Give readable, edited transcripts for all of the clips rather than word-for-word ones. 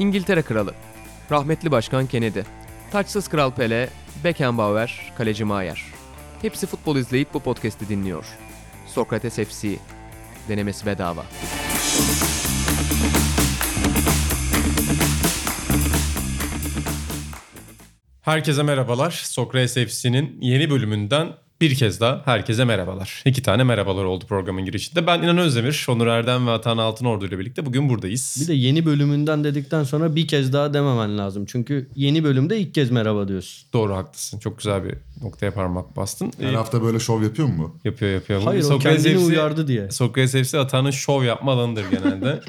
İngiltere Kralı, rahmetli Başkan Kennedy, taçsız Kral Pele, Beckenbauer, kaleci Maier. Hepsi futbol izleyip bu podcast'i dinliyor. Sokrates FC, denemesi bedava. Herkese merhabalar. Sokrates FC'nin yeni bölümünden bir kez daha herkese merhabalar. İki tane merhabalar oldu programın girişinde. Ben İnan Özdemir, Onur Erdem ve Atan Altınordu ile birlikte bugün buradayız. Bir de yeni bölümünden dedikten sonra bir kez daha dememen lazım. Çünkü yeni bölümde ilk kez merhaba diyorsun. Doğru, haklısın. Çok güzel bir noktaya parmak bastın. Her hafta böyle şov yapıyor mu? Yapıyor. Hayır, Sokrates kendini FC, uyardı diye. Sokrates FC Atan'ın şov yapma alanıdır genelde.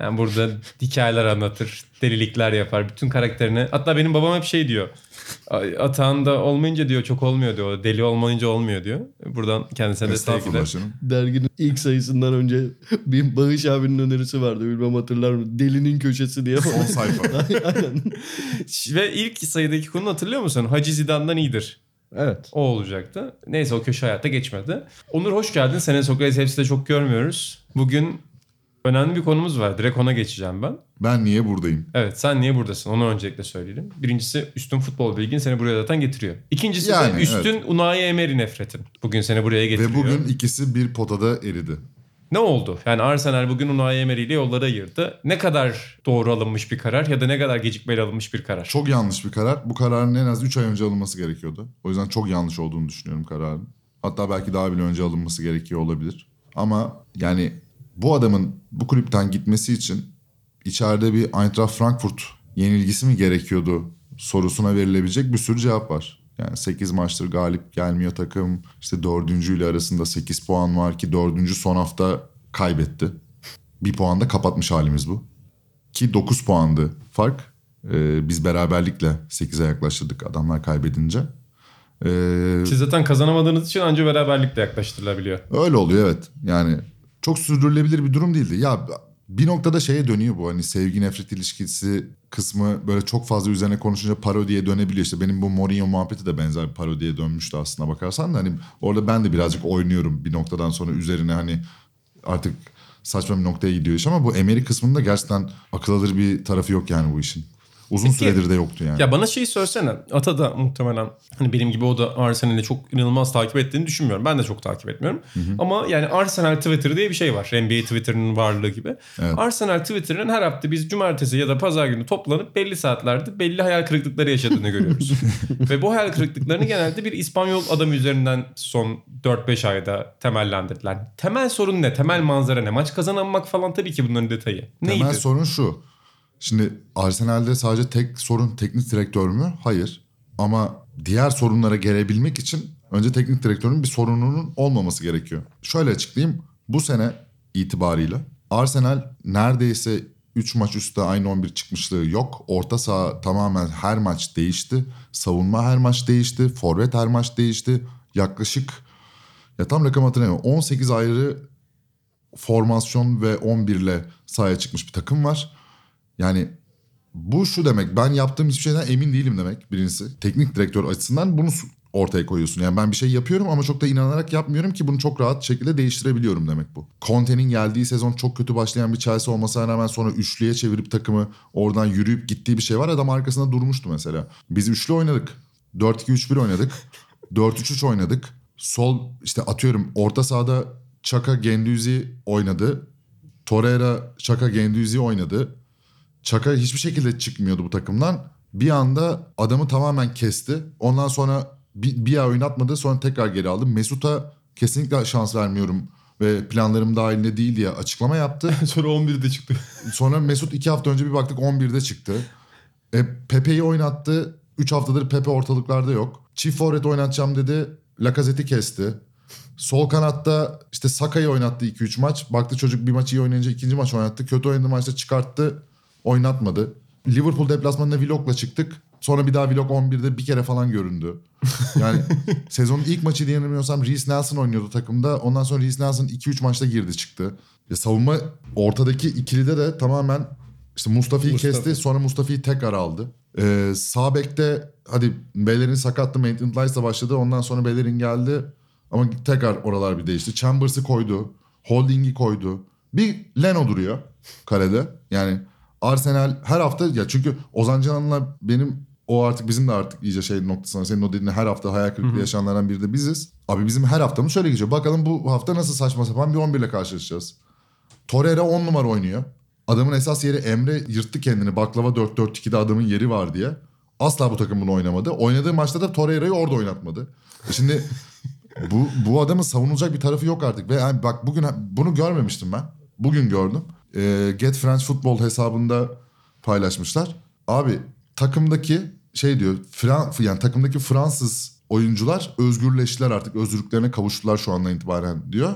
Yani burada hikayeler anlatır, delilikler yapar, bütün karakterini. Hatta benim babam hep şey diyor. Atağında olmayınca diyor çok olmuyor diyor. Deli olmayınca olmuyor diyor. Buradan kendisine de sevgiler. Derginin ilk sayısından önce bir Bağış abinin önerisi vardı. Bilmem hatırlar mı? Delinin köşesi diye. Son sayfa. Aynen. Ve ilk sayıdaki konu hatırlıyor musun? Hacı Zidane'dan iyidir. Evet. O olacaktı. Neyse, o köşe hayatta geçmedi. Onur, hoş geldin. Seni Sokrates hepsi de çok görmüyoruz. Bugün önemli bir konumuz var. Direkt ona geçeceğim ben. Ben niye buradayım? Evet, sen niye buradasın? Onu öncelikle söyleyelim. Birincisi, üstün futbol bilgin seni buraya zaten getiriyor. İkincisi yani, de üstün evet. Unai Emery nefretin. Bugün seni buraya getiriyor. Ve bugün ikisi bir potada eridi. Ne oldu? Yani Arsenal bugün Unai Emery ile yolları ayırdı. Ne kadar doğru alınmış bir karar ya da ne kadar gecikmeyle alınmış bir karar? Çok yanlış bir karar. Bu kararın en az 3 ay önce alınması gerekiyordu. O yüzden çok yanlış olduğunu düşünüyorum kararın. Hatta belki daha bile önce alınması gerekiyor olabilir. Ama yani bu adamın bu kulüpten gitmesi için içeride bir Eintracht Frankfurt yenilgisi mi gerekiyordu sorusuna verilebilecek bir sürü cevap var. Yani 8 maçtır galip gelmiyor takım. İşte 4. ile arasında 8 puan var ki 4. son hafta kaybetti. Bir puan da kapatmış halimiz bu. Ki 9 puandı fark. Biz beraberlikle 8'e yaklaştırdık adamlar kaybedince. Siz zaten kazanamadığınız için anca beraberlikle yaklaştırılabiliyor. Öyle oluyor, evet. Yani çok sürdürülebilir bir durum değildi. Ya bir noktada şeye dönüyor bu, hani sevgi nefret ilişkisi kısmı böyle çok fazla üzerine konuşunca parodiye dönebiliyor. İşte benim bu Mourinho muhabbeti de benzer bir parodiye dönmüştü aslına bakarsan da, hani orada ben de birazcık oynuyorum bir noktadan sonra üzerine, hani artık saçma bir noktaya gidiyor iş, ama bu Emery kısmında gerçekten akıl alır bir tarafı yok yani bu işin. Uzun peki, süredir de yoktu yani. Ya bana şeyi söylesene. Ata da muhtemelen hani benim gibi o da Arsenal'i çok inanılmaz takip ettiğini düşünmüyorum. Ben de çok takip etmiyorum. Hı hı. Ama yani Arsenal Twitter diye bir şey var. NBA Twitter'ının varlığı gibi. Evet. Arsenal Twitter'ın her hafta biz cumartesi ya da pazar günü toplanıp belli saatlerde belli hayal kırıklıkları yaşadığını görüyoruz. Ve bu hayal kırıklıklarını genelde bir İspanyol adam üzerinden son 4-5 ayda temellendirdiler. Temel sorun ne? Temel manzara ne? Maç kazanamamak falan tabii ki bunların detayı. Neydi? Temel sorun şu. Şimdi Arsenal'de sadece tek sorun teknik direktör mü? Hayır. Ama diğer sorunlara gelebilmek için önce teknik direktörün bir sorununun olmaması gerekiyor. Şöyle açıklayayım. Bu sene itibarıyla Arsenal neredeyse 3 maç üstte aynı 11 çıkmışlığı yok. Orta saha tamamen her maç değişti. Savunma her maç değişti. Forvet her maç değişti. Yaklaşık, ya tam rakam hatırlamıyorum, 18 ayrı formasyon ve 11 ile sahaya çıkmış bir takım var. Yani bu şu demek, ben yaptığım hiçbir şeyden emin değilim demek birincisi. Teknik direktör açısından bunu ortaya koyuyorsun. Yani ben bir şey yapıyorum ama çok da inanarak yapmıyorum ki bunu çok rahat şekilde değiştirebiliyorum demek bu. Conte'nin geldiği sezon çok kötü başlayan bir Chelsea olmasına rağmen sonra üçlüye çevirip takımı oradan yürüyüp gittiği bir şey var. Adam arkasında durmuştu mesela. Biz üçlü oynadık. 4-2-3-1 oynadık. 4-3-3 oynadık. Sol işte atıyorum orta sahada Xhaka Guendouzi oynadı. Torreira Xhaka Guendouzi oynadı. Xhaka hiçbir şekilde çıkmıyordu bu takımdan. Bir anda adamı tamamen kesti. Ondan sonra bir ay oynatmadı. Sonra tekrar geri aldı. Mesut'a kesinlikle şans vermiyorum ve planlarım dahilinde değil diye açıklama yaptı. Sonra 11'de çıktı. Sonra Mesut 2 hafta önce bir baktık 11'de çıktı. Pepe'yi oynattı. 3 haftadır Pepe ortalıklarda yok. Çift forvet oynatacağım dedi. Lacazette'i kesti. Sol kanatta işte Saka'yı oynattı 2-3 maç. Baktı çocuk bir maç iyi oynayınca ikinci maç oynattı. Kötü oynadığı maçta çıkarttı. Oynatmadı. Liverpool deplasmanına vlogla çıktık. Sonra bir daha vlog 11'de bir kere falan göründü. Yani sezonun ilk maçı diye yanılmıyorsam Reiss Nelson oynuyordu takımda. Ondan sonra Reiss Nelson 2-3 maçta girdi çıktı. Ya savunma ortadaki ikilide de tamamen işte Mustafa'yı kesti. Sonra Mustafa'yı tekrar aldı. Sağ bekte hadi Bellerin sakattı. Maintenance başladı. Ondan sonra Bellerin geldi. Ama tekrar oralar bir değişti. Chambers'ı koydu. Holding'i koydu. Bir Leno duruyor kalede. Yani Arsenal her hafta, ya çünkü Ozan Canan'la benim, o artık bizim de artık iyice şey noktasına, senin o dediğine her hafta hayal kırıklığı yaşananlardan biri de biziz. Abi bizim her haftamız şöyle geçiyor. Bakalım bu hafta nasıl saçma sapan bir 11 ile karşılaşacağız. Torreira 10 numara oynuyor. Adamın esas yeri Emre, yırttı kendini. Baklava 4-4-2'de adamın yeri var diye. Asla bu takım bunu oynamadı. Oynadığı maçta da Torreira'yı orada oynatmadı. Şimdi bu adamın savunulacak bir tarafı yok artık. Ve yani bak, bugün bunu görmemiştim ben. Bugün gördüm. Get French Football hesabında paylaşmışlar. Abi takımdaki şey diyor. Yani takımdaki Fransız oyuncular özgürleştiler artık. Özgürlüklerine kavuştular şu andan itibaren diyor.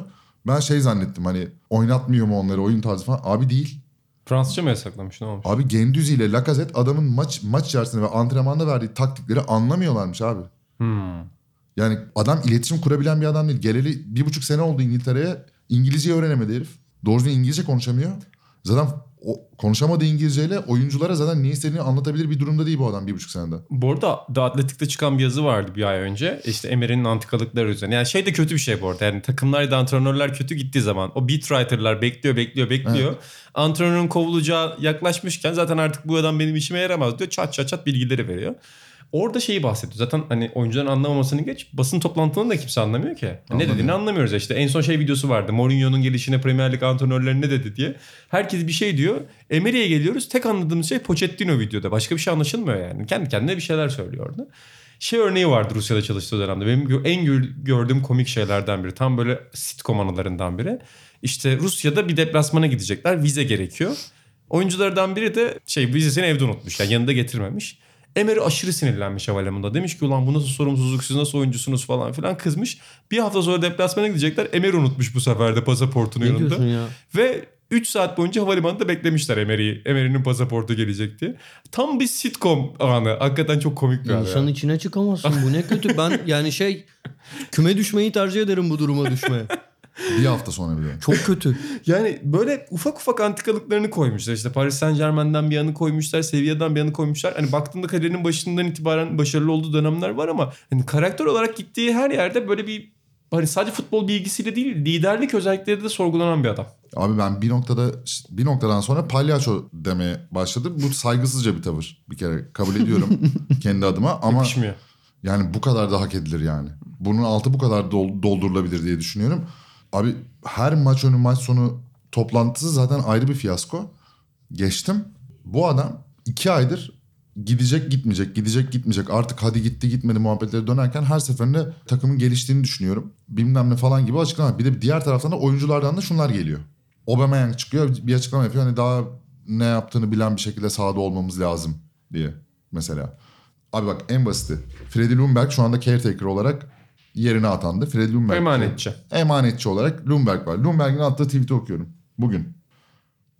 Ben şey zannettim, hani oynatmıyor mu onları, oyun tarzı falan. Abi değil. Fransızca mı yasaklamış, ne olmuş? Abi Guendouzi ile Lacazette adamın maç içerisinde ve antrenmanda verdiği taktikleri anlamıyorlarmış abi. Yani adam iletişim kurabilen bir adam değil. Geleli 1,5 sene oldu İngiltere'ye. İngilizceyi öğrenemedi herif. Doğru düzgün İngilizce konuşamıyor. Zaten konuşamadığı İngilizceyle oyunculara zaten ne istediğini anlatabilir bir durumda değil bu adam 1,5 senede. Bu arada The Atletic'te çıkan bir yazı vardı bir ay önce. İşte Emery'nin antikalıkları üzerine. Yani şey de kötü bir şey bu arada. Yani takımlar ya da antrenörler kötü gittiği zaman o beat writer'lar bekliyor. Evet. Antrenörün kovulacağı yaklaşmışken zaten artık bu adam benim işime yaramaz diyor. Çat bilgileri veriyor. Orada şeyi bahsediyor. Zaten hani oyuncuların anlamamasını geç, basın toplantısını da kimse anlamıyor ki. Anladım. Ne dediğini anlamıyoruz işte. En son şey videosu vardı. Mourinho'nun gelişine Premier Lig antrenörleri ne dedi diye. Herkes bir şey diyor. Emery'e geliyoruz. Tek anladığımız şey Pochettino videoda. Başka bir şey anlaşılmıyor yani. Kendi kendine bir şeyler söylüyor orada. Şey örneği vardı Rusya'da çalıştığı dönemde. Benim en gördüğüm komik şeylerden biri. Tam böyle sitcom anılarından biri. İşte Rusya'da bir deplasmana gidecekler. Vize gerekiyor. Oyunculardan biri de vizesini evde unutmuş. Yani yanında getirmemiş. Emery aşırı sinirlenmiş havalimanında. Demiş ki ulan bu nasıl sorumsuzluk, siz nasıl oyuncusunuz falan filan, kızmış. Bir hafta sonra deplasmana gidecekler. Emery unutmuş bu sefer de pasaportunu yanında. Ve 3 saat boyunca havalimanında beklemişler Emery'yi. Emery'nin pasaportu gelecek diye. Tam bir sitcom anı. Hakikaten çok komik bir anı. İnsanın içine çıkamazsın. Bu ne kötü. Ben yani küme düşmeyi tercih ederim bu duruma düşmeye. Bir hafta sonra bile. Çok kötü. Yani böyle ufak ufak antikalıklarını koymuşlar. İşte Paris Saint-Germain'den bir yanı koymuşlar. Sevilla'dan bir yanı koymuşlar. Hani baktığında kariyerinin başından itibaren başarılı olduğu dönemler var ama hani karakter olarak gittiği her yerde böyle bir, hani sadece futbol bilgisiyle değil, liderlik özellikleri de sorgulanan bir adam. Abi ben bir noktadan sonra palyaço demeye başladım. Bu saygısızca bir tavır. Bir kere kabul ediyorum kendi adıma ama yakışmıyor. Yani bu kadar da hak edilir yani. Bunun altı bu kadar doldurulabilir diye düşünüyorum. Abi her maç önü maç sonu toplantısı zaten ayrı bir fiyasko. Geçtim. Bu adam 2 aydır gidecek gitmeyecek. Artık hadi gitti gitmedi muhabbetleri dönerken her seferinde takımın geliştiğini düşünüyorum. Bilmem ne falan gibi açıklama. Bir de diğer taraftan da oyunculardan da şunlar geliyor. Aubameyang çıkıyor, bir açıklama yapıyor. Hani daha ne yaptığını bilen bir şekilde sahada olmamız lazım diye mesela. Abi bak en basiti. Freddie Ljungberg şu anda caretaker olarak yerine atandı. Freddie Ljungberg. Emanetçi olarak Ljungberg var. Ljungberg'in attığı tweet'i okuyorum bugün.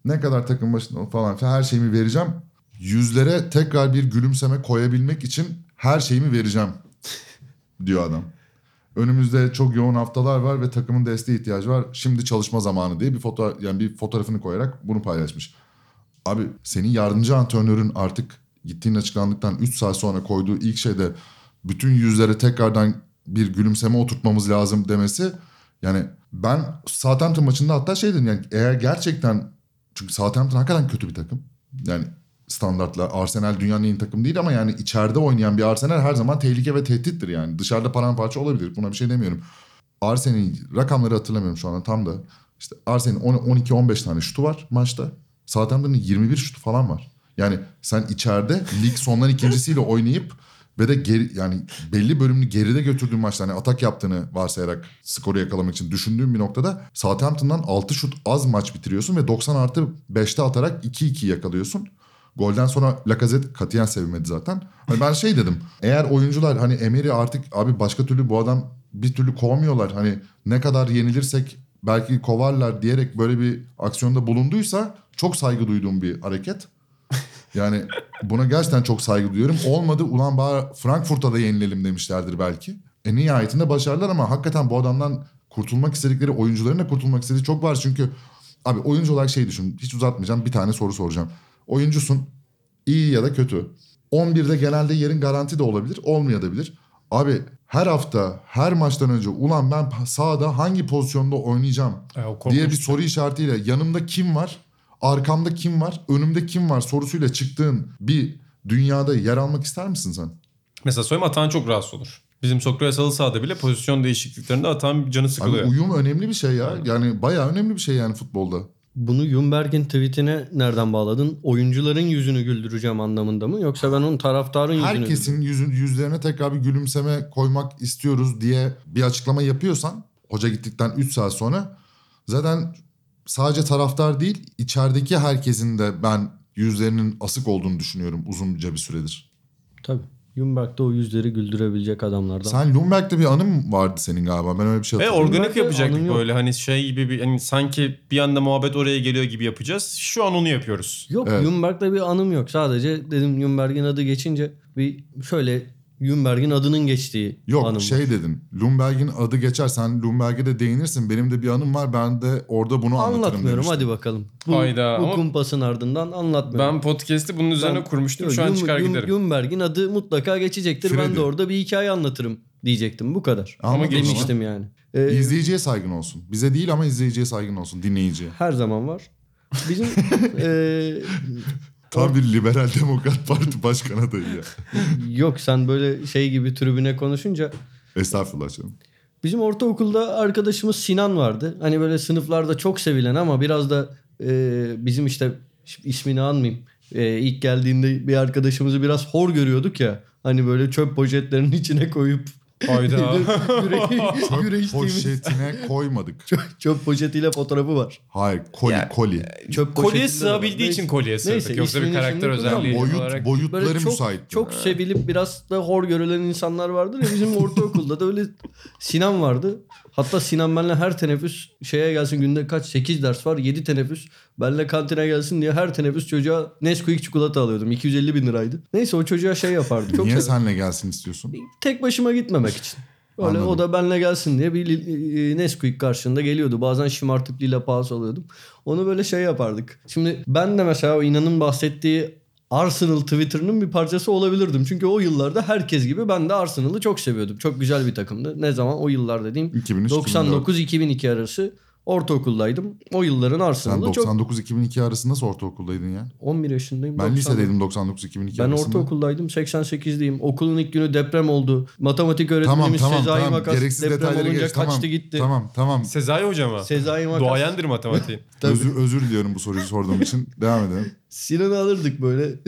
Ne kadar takım başında falan her şeyimi vereceğim. Yüzlere tekrar bir gülümseme koyabilmek için her şeyimi vereceğim diyor adam. Önümüzde çok yoğun haftalar var ve takımın desteğe ihtiyacı var. Şimdi çalışma zamanı diye bir fotoğrafını koyarak bunu paylaşmış. Abi senin yardımcı antrenörün artık gittiğin açıklandıktan 3 saat sonra koyduğu ilk şeyde bütün yüzlere tekrardan bir gülümseme oturtmamız lazım demesi. Yani ben Southampton maçında hatta dedim yani, eğer gerçekten, çünkü Southampton hakikaten kötü bir takım. Yani standartla Arsenal dünyanın en iyi takım değil ama yani içeride oynayan bir Arsenal her zaman tehlike ve tehdittir yani. Dışarıda paramparça olabilir. Buna bir şey demiyorum. Arsenal'in rakamları hatırlamıyorum şu anda tam da. İşte Arsenal'in 12-15 tane şutu var maçta. Southampton'ın 21 şutu falan var. Yani sen içeride lig sondan ikincisiyle oynayıp ve de yani belli bölümünü geride götürdüğün maçta, hani atak yaptığını varsayarak skoru yakalamak için düşündüğün bir noktada Southampton'dan 6 şut az maç bitiriyorsun ve 90+5'te atarak 2-2 yakalıyorsun. Golden sonra Lacazette katiyen sevilmedi zaten. Hani ben dedim. Eğer oyuncular hani Emery artık abi başka türlü bu adam bir türlü kovamıyorlar. Hani ne kadar yenilirsek belki kovarlar diyerek böyle bir aksiyonda bulunduysa çok saygı duyduğum bir hareket. Yani buna gerçekten çok saygı duyuyorum. Olmadı ulan bari Frankfurt'a da yenilelim demişlerdir belki. Nihayetinde başardılar ama hakikaten bu adamdan kurtulmak istedikleri, oyuncuların da kurtulmak istediği çok var. Çünkü abi oyuncu olarak düşün. Hiç uzatmayacağım, bir tane soru soracağım. Oyuncusun, iyi ya da kötü. 11'de genelde yerin garanti de olabilir, olmayabilir. Abi her hafta, her maçtan önce ulan ben sahada hangi pozisyonda oynayacağım diye bir soru işaretiyle yanımda kim var? arkamda kim var, önümde kim var sorusuyla çıktığın bir dünyada yer almak ister misin sen? Mesela söyleyeyim, Atan çok rahatsız olur. Bizim Sokrates halı sahada bile pozisyon değişikliklerinde Atan canı sıkılıyor. Abi uyum önemli bir şey ya. Yani bayağı önemli bir şey yani futbolda. Bunu Ljungberg'in tweetine nereden bağladın? Oyuncuların yüzünü güldüreceğim anlamında mı? Yoksa ben onun taraftarın yüzünü... Herkesin yüzlerine tekrar bir gülümseme koymak istiyoruz diye bir açıklama yapıyorsan... Hoca gittikten 3 saat sonra... Zaten sadece taraftar değil, içerideki herkesin de ben yüzlerinin asık olduğunu düşünüyorum uzunca bir süredir. Tabii. Ljungberg'de o yüzleri güldürebilecek adamlardan. Sen Ljungberg'de bir anım vardı senin galiba. Ben öyle bir şey hatırlıyorum. Organik yapacaktık böyle. Hani şey gibi bir, hani sanki bir anda muhabbet oraya geliyor gibi yapacağız. Şu an onu yapıyoruz. Yok evet. Ljungberg'de bir anım yok. Sadece dedim Ljungberg'in adı geçince bir şöyle Ljungberg'in adının geçtiği yok, anım. Yok şey dedim. Ljungberg'in adı geçer. Sen Ljungberg'e de değinirsin. Benim de bir anım var. Ben de orada bunu anlatırım. Anlatmıyorum hadi bakalım. Bu kumpasın ardından anlatmıyorum. Ben podcast'i bunun üzerine kurmuştum. Şu an çıkar giderim. Ljungberg'in adı mutlaka geçecektir. Freddie. Ben de orada bir hikaye anlatırım diyecektim. Bu kadar. Ama demiştim yani. İzleyiciye saygın olsun. Bize değil ama izleyiciye saygın olsun. Dinleyiciye. Her zaman var. Bizim... Tam bir liberal demokrat parti başkan adayı ya. Yok sen böyle şey gibi tribüne konuşunca. Estağfurullah canım. Bizim ortaokulda arkadaşımız Sinan vardı. Hani böyle sınıflarda çok sevilen ama biraz da bizim işte ismini anmayayım. İlk geldiğinde bir arkadaşımızı biraz hor görüyorduk ya. Hani böyle çöp poşetlerinin içine koyup. Hayda. Çöp poşetine koymadık. Çöp poşetiyle fotoğrafı var. Hayır, koli. Koliye sığabildiği için koliye sığdık. Yoksa bir karakter özelliği olarak. Boyutları çok, müsait. Çok sevilip biraz da hor görülen insanlar vardır ya. Bizim ortaokulda da öyle Sinan vardı. Hatta Sinan benimle her teneffüs şeye gelsin, günde kaç 8 ders var, 7 teneffüs benimle kantine gelsin diye her teneffüs çocuğa Nesquik çikolata alıyordum. 250 bin liraydı. Neyse o çocuğa şey yapardı. Çok Niye senle gelsin istiyorsun? Tek başıma gitmemek için. Öyle anladım. O da benimle gelsin diye bir Nesquik karşında geliyordu. Bazen şımartıp lila paus alıyordum. Onu böyle şey yapardık. Şimdi ben de mesela o İnan'ın bahsettiği Arsenal Twitter'ının bir parçası olabilirdim. Çünkü o yıllarda herkes gibi ben de Arsenal'ı çok seviyordum. Çok güzel bir takımdı. Ne zaman o yıllar dediğim 99-2002 arası ortaokuldaydım. O yılların Arsenal'ı çok... Sen 99-2002 arası nasıl ortaokuldaydın ya? 11 yaşındayım. Ben lisedeydim 99-2002 arasında. Ben ortaokuldaydım. 88'deyim. Okulun ilk günü deprem oldu. Matematik öğretmenimiz Sezai Makas deprem olunca kaçtı gitti. Tamam. Sezai Hoca mı? Sezai Makas. Doğayandır matematiği. Özür diliyorum bu soruyu sorduğum için. Devam edelim. Sinan'ı alırdık böyle.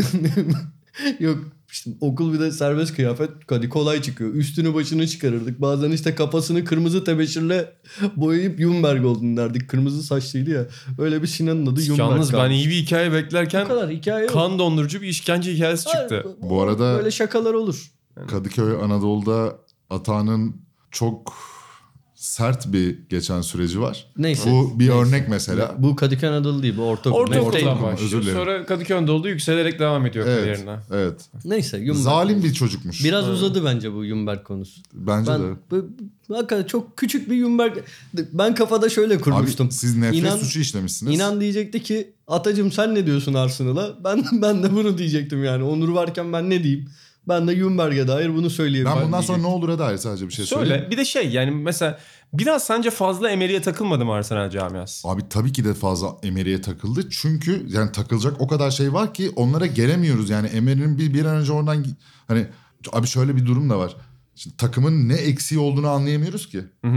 Yok işte okul bir de serbest kıyafet hadi kolay çıkıyor. Üstünü başını çıkarırdık. Bazen işte kafasını kırmızı tebeşirle boyayıp Ljungberg oldun derdik. Kırmızı saçlıydı ya. Öyle bir Sinan'ın adı Ljungberg. Yalnız ben iyi bir hikaye beklerken hikaye kan dondurucu bir işkence hikayesi çıktı. Bu arada böyle şakalar olur. Kadıköy Anadolu'da Ata'nın çok sert bir geçen süreci var. Neyse. Bu bir örnek mesela. Bu Kadıköy Anadolu değil. Bu ortaokul başlıyor. Sonra Kadıköy Anadolu'da yükselerek devam ediyor kariyerine. Evet. Neyse. Ljungberg zalim bir çocukmuş. Biraz uzadı bence bu Ljungberg konusu. Bence de. Hakikaten çok küçük bir Ljungberg. Ben kafada şöyle kurmuştum. Abi, siz nefret suçu işlemişsiniz. İnan diyecekti ki Atacığım sen ne diyorsun Arsenal'a? Ben de bunu diyecektim yani. Onur varken ben ne diyeyim? Ben de Ljungberg'e dair bunu söyleyeyim. Ben bundan sonra ne olur'a dair sadece bir şey söyleyeyim. Söyle. Bir de şey yani mesela biraz sence fazla Emery'e takılmadı mı Arsenal camiası? Abi tabii ki de fazla Emery'e takıldı. Çünkü yani takılacak o kadar şey var ki onlara gelemiyoruz. Yani Emery'nin bir an önce oradan hani abi şöyle bir durum da var. Şimdi takımın ne eksiği olduğunu anlayamıyoruz ki. Hı.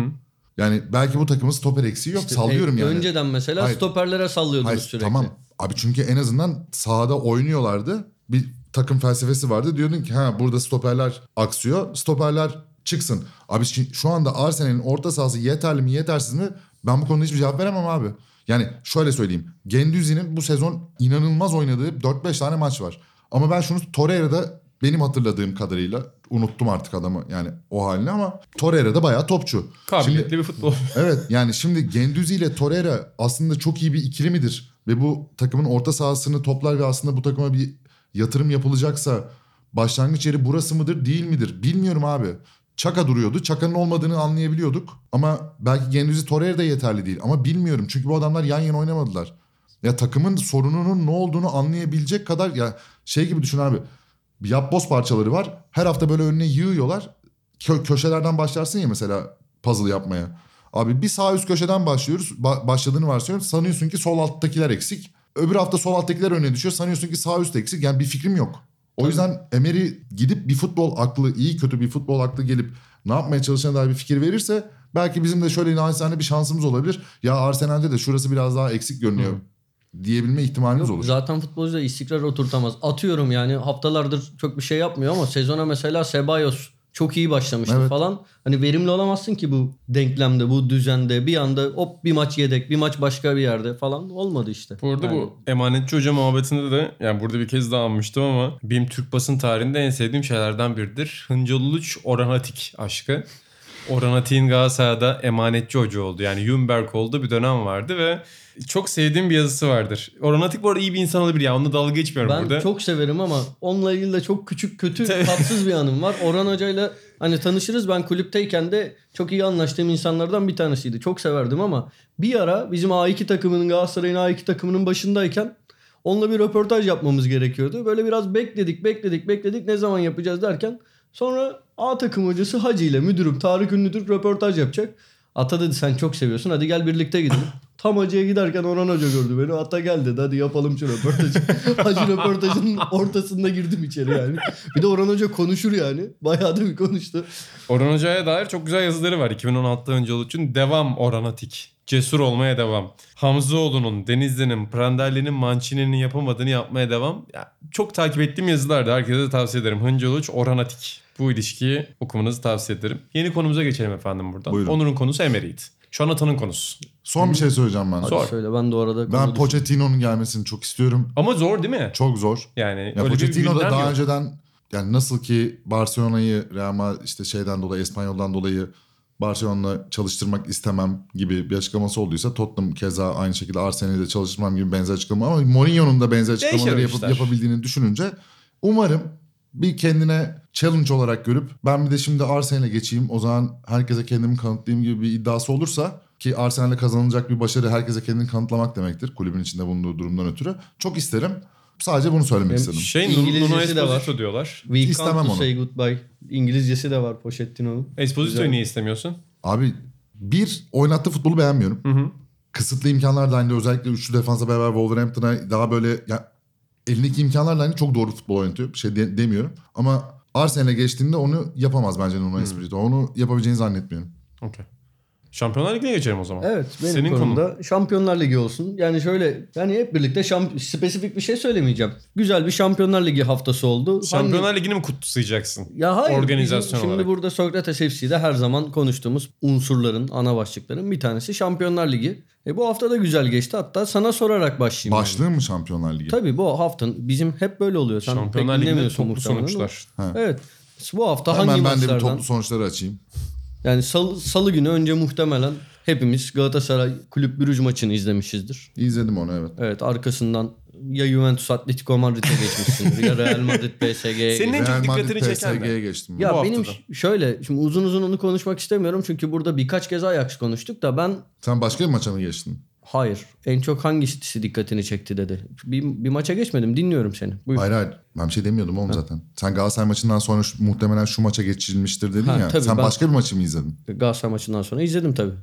Yani belki bu takımın stoper eksiği yok. İşte sallıyorum yani. Önceden mesela stoperlere sallıyordunuz sürekli. Tamam. Abi çünkü en azından sahada oynuyorlardı. Bir takım felsefesi vardı. Diyordun ki burada stoperler aksıyor. Stoperler çıksın. Abi şu anda Arsenal'in orta sahası yeterli mi yetersiz mi? Ben bu konuda hiçbir cevap veremem abi. Yani şöyle söyleyeyim. Guendouzi'nin bu sezon inanılmaz oynadığı 4-5 tane maç var. Ama ben şunu Torreira'da benim hatırladığım kadarıyla unuttum artık adamı yani o halini ama Torreira'da bayağı topçu. Kabiliyetli bir futbol. Evet yani şimdi Guendouzi ile Torreira aslında çok iyi bir ikili midir? Ve bu takımın orta sahasını toplar ve aslında bu takıma bir yatırım yapılacaksa başlangıç yeri burası mıdır değil midir bilmiyorum abi. Chaka duruyordu. Chaka'nın olmadığını anlayabiliyorduk. Ama belki Guendouzi Torreira da yeterli değil. Ama bilmiyorum çünkü bu adamlar yan yana oynamadılar. Ya takımın sorununun ne olduğunu anlayabilecek kadar ya şey gibi düşün abi. Yapboz parçaları var. Her hafta böyle önüne yığıyorlar. Köşelerden başlarsın ya mesela puzzle yapmaya. Abi bir sağ üst köşeden başlıyoruz. Başladığını varsayıyorum. Sanıyorsun ki sol alttakiler eksik. Öbür hafta sol alttakiler öne düşüyor. Sanıyorsun ki sağ üst eksik. Yani bir fikrim yok. O yüzden Emery gidip bir futbol aklı, iyi kötü bir futbol aklı gelip ne yapmaya çalışana dair bir fikir verirse belki bizim de şöyle naçizane bir şansımız olabilir. Ya Arsenal'de de şurası biraz daha eksik görünüyor diyebilme ihtimaliniz olur. Zaten futbolcu da istikrar oturtamaz. Atıyorum yani haftalardır çok bir şey yapmıyor ama sezona mesela Ceballos çok iyi başlamıştı falan. Hani verimli olamazsın ki bu denklemde, bu düzende. Bir anda hop bir maç yedek, bir maç başka bir yerde falan olmadı işte. Bu arada yani. Bu emanetçi hoca muhabbetinde de yani burada bir kez daha anmıştım ama benim Türk basın tarihinde en sevdiğim şeylerden biridir. Hıncalıluç Orhan Atik aşkı. Orhan Atik'in Galatasaray'da emanetçi hoca oldu. Yani Ljungberg oldu bir dönem vardı ve çok sevdiğim bir yazısı vardır. Orhan Atik bu arada iyi bir insan olabilir ya. Onunla dalga geçmiyorum ben burada. Ben çok severim ama onunla ilgili de çok küçük, kötü, tatsız bir anım var. Orhan Hoca'yla hani tanışırız. Ben kulüpteyken de çok iyi anlaştığım insanlardan bir tanesiydi. Çok severdim ama bir ara bizim A2 takımının, Galatasaray'ın A2 takımının başındayken onunla bir röportaj yapmamız gerekiyordu. Böyle biraz bekledik. Ne zaman yapacağız derken sonra A takım hocası Hacı ile müdürüm Tarık Ünlütürk röportaj yapacak. Ata dedi sen çok seviyorsun hadi gel birlikte gidelim. Tam Hacı'ya giderken Orhan Hoca gördü beni. Ata gel dedi hadi yapalım şu röportajı. Hacı röportajının ortasında girdim içeri yani. Bir de Orhan Hoca konuşur yani. Bayağı da bir konuştu. Orhan Hoca'ya dair çok güzel yazıları var. 2016'da önce olduğu için devam Orhan Atik. Cesur olmaya devam. Hamzoğlu'nun, Denizli'nin, Prandelli'nin, Mancini'nin yapamadığını yapmaya devam. Ya, çok takip ettiğim yazılardı. Herkese de tavsiye ederim. Hıncalıç, Orhan Atik. Bu ilişkiyi okumanızı tavsiye ederim. Yeni konumuza geçelim efendim buradan. Buyurun. Onur'un konusu Emery'ydi. Şu an Atan'ın konusu. Son bir şey söyleyeceğim ben. Sor. Şöyle ben de arada ben Pochettino'nun gelmesini çok istiyorum. Ama zor değil mi? Çok zor. Yani ya Pochettino da daha önceden yani nasıl ki Barcelona'yı Real Madrid işte şeyden dolayı İspanyol'dan dolayı Barcelona'la çalıştırmak istemem gibi bir açıklaması olduysa Tottenham keza aynı şekilde Arsenal'de çalıştırmam gibi benzer açıklama ama Mourinho'nun da benzer açıklamaları yapabildiğini düşününce umarım bir kendine challenge olarak görüp ben bir de şimdi Arsenal'e geçeyim o zaman herkese kendimi kanıtlayayım gibi bir iddiası olursa ki Arsenal'e kazanılacak bir başarı herkese kendini kanıtlamak demektir kulübün içinde bulunduğu durumdan ötürü. Çok isterim. Sadece bunu söylemek istedim. İngilizcesi de var. Diyorlar. We İstemem can't onu. Say goodbye. İngilizcesi de var Pochettino'nun. Esposito'yu niye istemiyorsun? Abi bir oynattığı futbolu beğenmiyorum. Hı-hı. Kısıtlı imkanlar dahilinde özellikle üçlü defansa beraber Wolverhampton'a daha böyle yani elindeki imkanlar dahilinde çok doğru futbol oynatıyor. Bir şey demiyorum. Ama Arsenal'e geçtiğinde onu yapamaz bence Unai Emery. Onu yapabileceğini zannetmiyorum. Okay. Şampiyonlar Ligi'ne geçelim o zaman. Evet benim senin konumda Şampiyonlar Ligi olsun. Yani şöyle yani hep birlikte spesifik bir şey söylemeyeceğim. Güzel bir Şampiyonlar Ligi haftası oldu. Şampiyonlar Ligi'ni mi kutlayacaksın? Ya hayır. Organizasyon olarak. Şimdi burada Sokrates Evi'de her zaman konuştuğumuz unsurların, ana başlıkların bir tanesi Şampiyonlar Ligi. Bu hafta da güzel geçti. Hatta sana sorarak başlayayım. Başlığın mı Şampiyonlar Ligi? Tabii bu haftanın bizim hep böyle oluyor. Sen Şampiyonlar Ligi'nde toplu sonuçlar. Evet. Bu hafta hemen hangi maçlardan? Hemen ben de bir toplu sonuçları açayım. Yani salı günü önce muhtemelen hepimiz Galatasaray Kulüp Brugge maçını izlemişizdir. İzledim onu evet. Evet arkasından ya Juventus Atletico Madrid'e geçmişsindir ya Real Madrid PSG'ye. Senin en çok dikkatini çeken PSG'ye geçtim. Ya benim şöyle şimdi uzun onu konuşmak istemiyorum çünkü burada birkaç kez Ajax konuştuk da ben... Sen başka bir maça mı geçtin? Hayır. En çok hangisi dikkatini çekti dedi. Bir maça geçmedim. Dinliyorum seni. Buyur. Hayır. Ben bir şey demiyordum oğlum zaten. Sen Galatasaray maçından sonra muhtemelen şu maça geçilmiştir dedin ya. Tabii, sen başka bir maçı mı izledin? Galatasaray maçından sonra izledim tabii.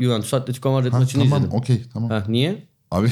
Juventus Atletico Madrid maçını izledim. Tamam okey tamam. Niye? Abi...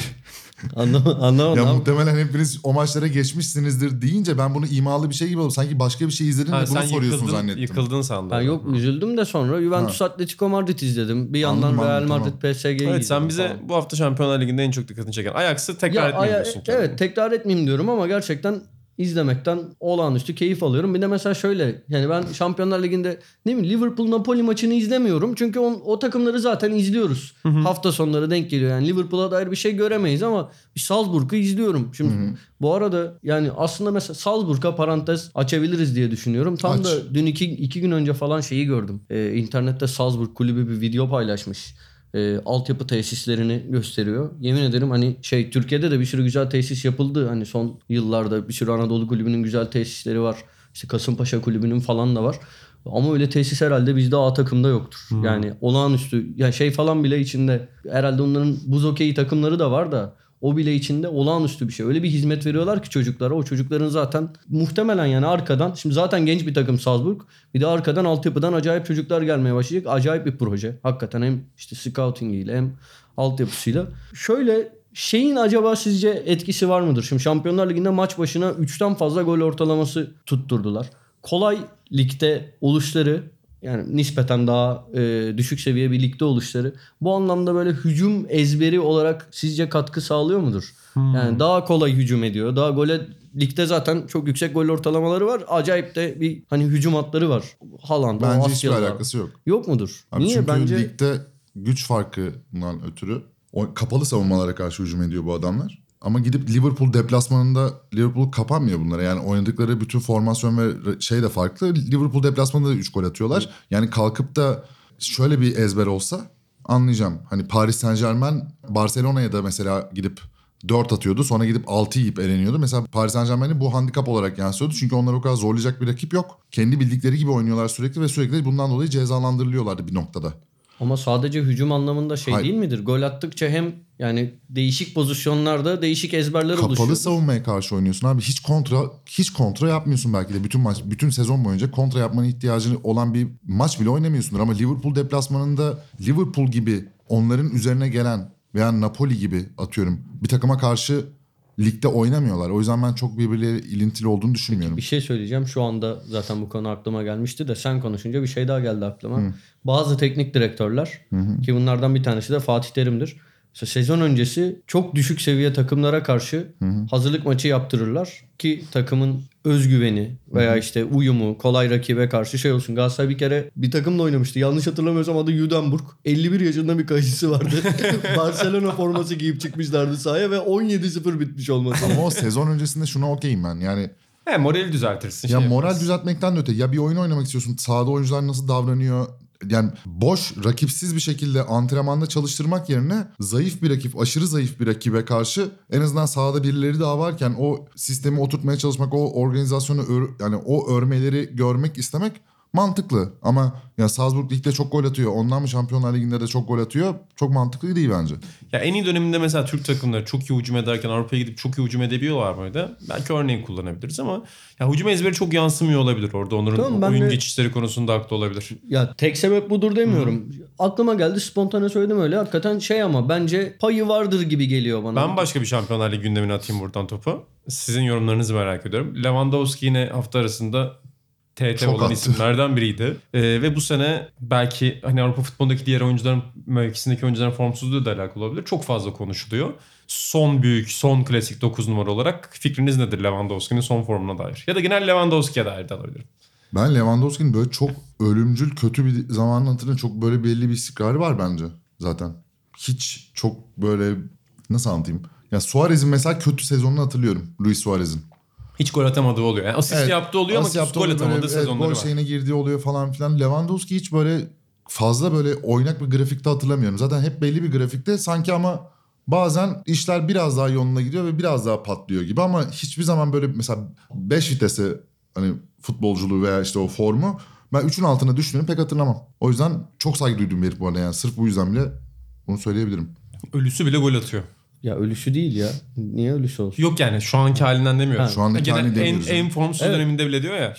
Anlamadım. Ya abi. Muhtemelen hepiniz o maçlara geçmişsinizdir deyince ben bunu imalı bir şey gibi oldu. Sanki başka bir şey izledin de bunu soruyorsun zannettim. Yıkıldın sandım. Ben yok üzüldüm de sonra Juventus Atletico Madrid izledim. Bir yandan Real Madrid PSG'yi izledim. Evet sen bize bu hafta Şampiyonlar Ligi'nde en çok dikkatini çeken Ajax'ı tekrar etmeyeyim diyorsun. Evet tekrar etmeyeyim diyorum ama gerçekten izlemekten olağanüstü keyif alıyorum. Bir de mesela şöyle yani ben Şampiyonlar Ligi'nde ne bileyim Liverpool-Napoli maçını izlemiyorum. Çünkü o takımları zaten izliyoruz. Hı hı. Hafta sonları denk geliyor. Yani Liverpool'a dair bir şey göremeyiz ama bir Salzburg'u izliyorum. Şimdi bu arada yani aslında mesela Salzburg'a parantez açabiliriz diye düşünüyorum. Tam da dün iki gün önce falan şeyi gördüm. İnternette Salzburg kulübü bir video paylaşmış. Altyapı tesislerini gösteriyor. Yemin ederim hani Türkiye'de de bir sürü güzel tesis yapıldı. Hani son yıllarda bir sürü Anadolu kulübünün güzel tesisleri var. İşte Kasımpaşa kulübünün falan da var. Ama öyle tesis herhalde bizde A takımda yoktur. Yani olağanüstü yani falan bile içinde. Herhalde onların buz hokeyi takımları da var da o bile içinde olağanüstü bir şey. Öyle bir hizmet veriyorlar ki çocuklara. O çocukların zaten muhtemelen yani arkadan şimdi zaten genç bir takım Salzburg. Bir de arkadan altyapıdan acayip çocuklar gelmeye başlayacak. Acayip bir proje. Hakikaten hem işte scouting'iyle hem altyapısıyla. Şöyle Şeyin acaba sizce etkisi var mıdır? Şimdi Şampiyonlar Ligi'nde maç başına 3'ten fazla gol ortalaması tutturdular. Kolay ligde oluşları, yani nispeten daha düşük seviye bir ligde oluşları bu anlamda böyle hücum ezberi olarak sizce katkı sağlıyor mudur? Yani daha kolay hücum ediyor. Daha gole ligde zaten çok yüksek gol ortalamaları var. Acayip de bir hani hücum hatları var. Haaland, bence Asyalılar. Hiçbir alakası yok. Yok mudur? Abi niye? Çünkü bence ligde güç farkından ötürü kapalı savunmalara karşı hücum ediyor bu adamlar. Ama gidip Liverpool deplasmanında Liverpool kapanmıyor bunlara. Yani oynadıkları bütün formasyon ve şey de farklı. Liverpool deplasmanında da 3 gol atıyorlar. Yani kalkıp da şöyle bir ezber olsa anlayacağım. Hani Paris Saint-Germain Barcelona'ya da mesela gidip 4 atıyordu. Sonra gidip 6 yiyip eleniyordu. Mesela Paris Saint-Germain'i bu handikap olarak yansıyordu. Çünkü onlara o kadar zorlayacak bir rakip yok. Kendi bildikleri gibi oynuyorlar sürekli ve sürekli bundan dolayı cezalandırılıyorlardı bir noktada. Ama sadece hücum anlamında Hayır. değil midir? Gol attıkça hem yani değişik pozisyonlarda değişik ezberler oluşuyor. Kapalı savunmaya karşı oynuyorsun abi. Hiç kontra yapmıyorsun belki de. Bütün sezon boyunca kontra yapmanın ihtiyacı olan bir maç bile oynamıyorsundur. Ama Liverpool deplasmanında Liverpool gibi onların üzerine gelen veya Napoli gibi atıyorum bir takıma karşı ligde oynamıyorlar. O yüzden ben çok birbirleriyle ilintili olduğunu düşünmüyorum. Peki, bir şey söyleyeceğim. Şu anda zaten bu konu aklıma gelmişti de sen konuşunca bir şey daha geldi aklıma. Hı. Bazı teknik direktörler ki bunlardan bir tanesi de Fatih Terim'dir. Mesela sezon öncesi çok düşük seviye takımlara karşı hazırlık maçı yaptırırlar ki takımın özgüveni veya işte uyumu kolay rakibe karşı şey olsun. Galatasaray bir kere bir takımla oynamıştı. Yanlış hatırlamıyorsam adı Juventus. 51 yaşında bir kayısı vardı. Barcelona forması giyip çıkmışlardı sahaya ve 17-0 bitmiş olması. Ama o sezon öncesinde şuna okeyim ben. Yani morali düzeltirsin. Ya moral düzeltmekten de öte. Ya bir oyun oynamak istiyorsun. Sahada oyuncular nasıl davranıyor? Yani boş, rakipsiz bir şekilde antrenmanda çalıştırmak yerine zayıf bir rakip, aşırı zayıf bir rakibe karşı en azından sahada birileri daha varken o sistemi oturtmaya çalışmak, o organizasyonu yani o örmeleri görmek istemek mantıklı. Ama yani Salzburg ligde çok gol atıyor. Ondan mı Şampiyonlar Ligi'nde de çok gol atıyor? Çok mantıklı değil bence. Ya en iyi döneminde mesela Türk takımları çok iyi hücum ederken Avrupa'ya gidip çok iyi hücum edebiliyorlar mıydı? Belki örneğin kullanabiliriz ama ya hücum ezberi çok yansımıyor olabilir orada. Onların oyun geçişleri konusunda haklı olabilir. Ya tek sebep budur demiyorum. Aklıma geldi, spontane söyledim öyle. Hakikaten ama bence payı vardır gibi geliyor bana. Ben başka bir Şampiyonlar Ligi gündemine atayım buradan topu. Sizin yorumlarınızı merak ediyorum. Lewandowski yine hafta arasında TT olan isimlerden biriydi. Ve bu sene belki hani Avrupa futbolundaki diğer oyuncuların mevkisindeki oyuncuların formsuzluğu da alakalı olabilir. Çok fazla konuşuluyor. Son klasik 9 numara olarak fikriniz nedir Lewandowski'nin son formuna dair? Ya da genel Lewandowski'ye dair de alabilirim. Ben Lewandowski'nin böyle çok ölümcül kötü bir zamanın hatırına çok böyle belli bir istikrarı var bence zaten. Hiç çok böyle nasıl anlatayım? Ya Suarez'in mesela kötü sezonunu hatırlıyorum. Luis Suarez'in. Hiç gol atamadığı oluyor. Yani asist yaptığı oluyor ama gol atamadığı sezonları var. Gol şeyine girdiği oluyor falan filan. Lewandowski hiç böyle fazla böyle oynak bir grafikte hatırlamıyorum. Zaten hep belli bir grafikte sanki ama bazen işler biraz daha yoluna gidiyor ve biraz daha patlıyor gibi. Ama hiçbir zaman böyle mesela 5 vitesi hani futbolculuğu veya işte o formu ben 3'ün altına düştüğünü pek hatırlamam. O yüzden çok saygı duyduğum bir herif bu arada yani. Sırf bu yüzden bile bunu söyleyebilirim. Ölüsü bile gol atıyor. Ya ölüsü değil ya. Niye ölüsü olsun? Yok yani şu anki halinden demiyorum. Şu andaki halini demiyoruz. En formsuz döneminde bile diyor ya.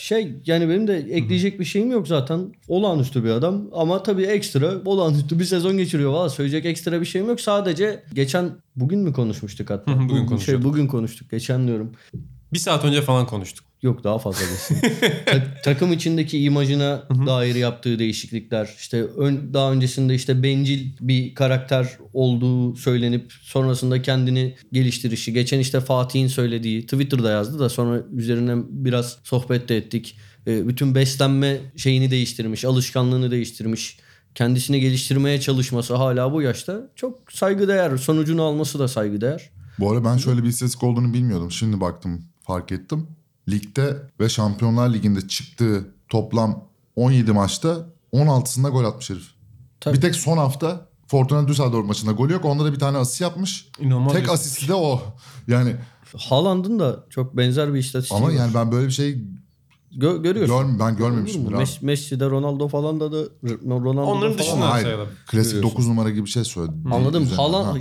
Yani benim de ekleyecek bir şeyim yok zaten. Olağanüstü bir adam. Ama tabii ekstra olağanüstü bir sezon geçiriyor. Valla söyleyecek ekstra bir şeyim yok. Sadece bugün mü konuşmuştuk hatta? Bugün konuştuk. Geçen diyorum. Bir saat önce falan konuştuk. Yok daha fazla desin. Takım içindeki imajına dair yaptığı değişiklikler, işte daha öncesinde işte bencil bir karakter olduğu söylenip sonrasında kendini geliştirişi. Geçen işte Fatih'in söylediği, Twitter'da yazdı da sonra üzerinden biraz sohbet de ettik. Bütün beslenme şeyini değiştirmiş, alışkanlığını değiştirmiş. Kendisini geliştirmeye çalışması hala bu yaşta çok saygıdeğer. Sonucunu alması da saygıdeğer. Bu arada ben şöyle bir istatistik olduğunu bilmiyordum. Şimdi baktım, fark ettim. Ligde ve Şampiyonlar Ligi'nde çıktığı toplam 17 maçta 16'sında gol atmış herif. Tabii. Bir tek son hafta Fortuna Düsseldorf maçında golü yok. Onda da bir tane asist yapmış. İnanılmaz tek asisti de o. Yani Haaland'ın da çok benzer bir istatistiği var. Ama yani ben böyle bir şey görüyorsun. Ben görmemişimdir abi. Messi'de, Ronaldo falan da Ronaldo onların dışında sayalım. Klasik 9 numara gibi bir şey söyledim. Anladım. Haaland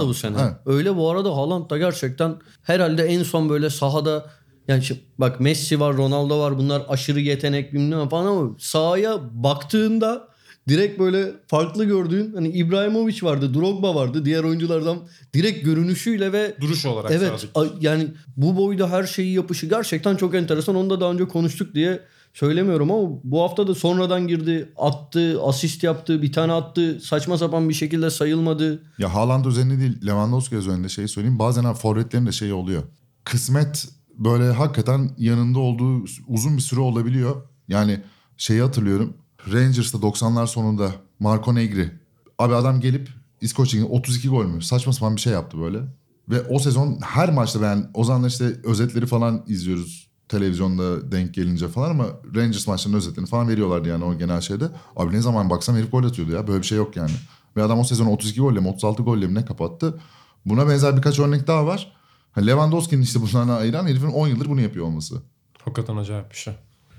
da bu sene. He. Öyle bu arada Haaland da gerçekten herhalde en son böyle sahada yani bak Messi var, Ronaldo var. Bunlar aşırı yetenek bilmem falan ama sahaya baktığında direkt böyle farklı gördüğün, hani İbrahimovic vardı, Drogba vardı, diğer oyunculardan direkt görünüşüyle ve duruş olarak. Evet, yani bu boyda her şeyi yapışı gerçekten çok enteresan. Onu da daha önce konuştuk diye söylemiyorum ama bu hafta da sonradan girdi, attı, asist yaptı, bir tane attı, saçma sapan bir şekilde sayılmadı. Ya Haaland üzerinde değil, Lewandowski üzerinde şey söyleyeyim, bazen forvetlerin de şeyi oluyor. Kısmet böyle hakikaten yanında olduğu uzun bir süre olabiliyor. Yani şeyi hatırlıyorum. Rangers'ta 90'lar sonunda Marco Negri. Abi adam gelip İskoçya'ya 32 gol mü? Saçma sapan bir şey yaptı böyle. Ve o sezon her maçta ben o zamanlar işte özetleri falan izliyoruz. Televizyonda denk gelince falan ama Rangers maçlarının özetlerini falan veriyorlardı yani o genel şeyde. Abi ne zaman baksam herif gol atıyordu ya. Böyle bir şey yok yani. Ve adam o sezonu 32 golle mi 36 golle mi ne kapattı. Buna benzer birkaç örnek daha var. Lewandowski'nin işte bunlarına ayıran herifin 10 yıldır bunu yapıyor olması. Hakikaten acayip bir şey.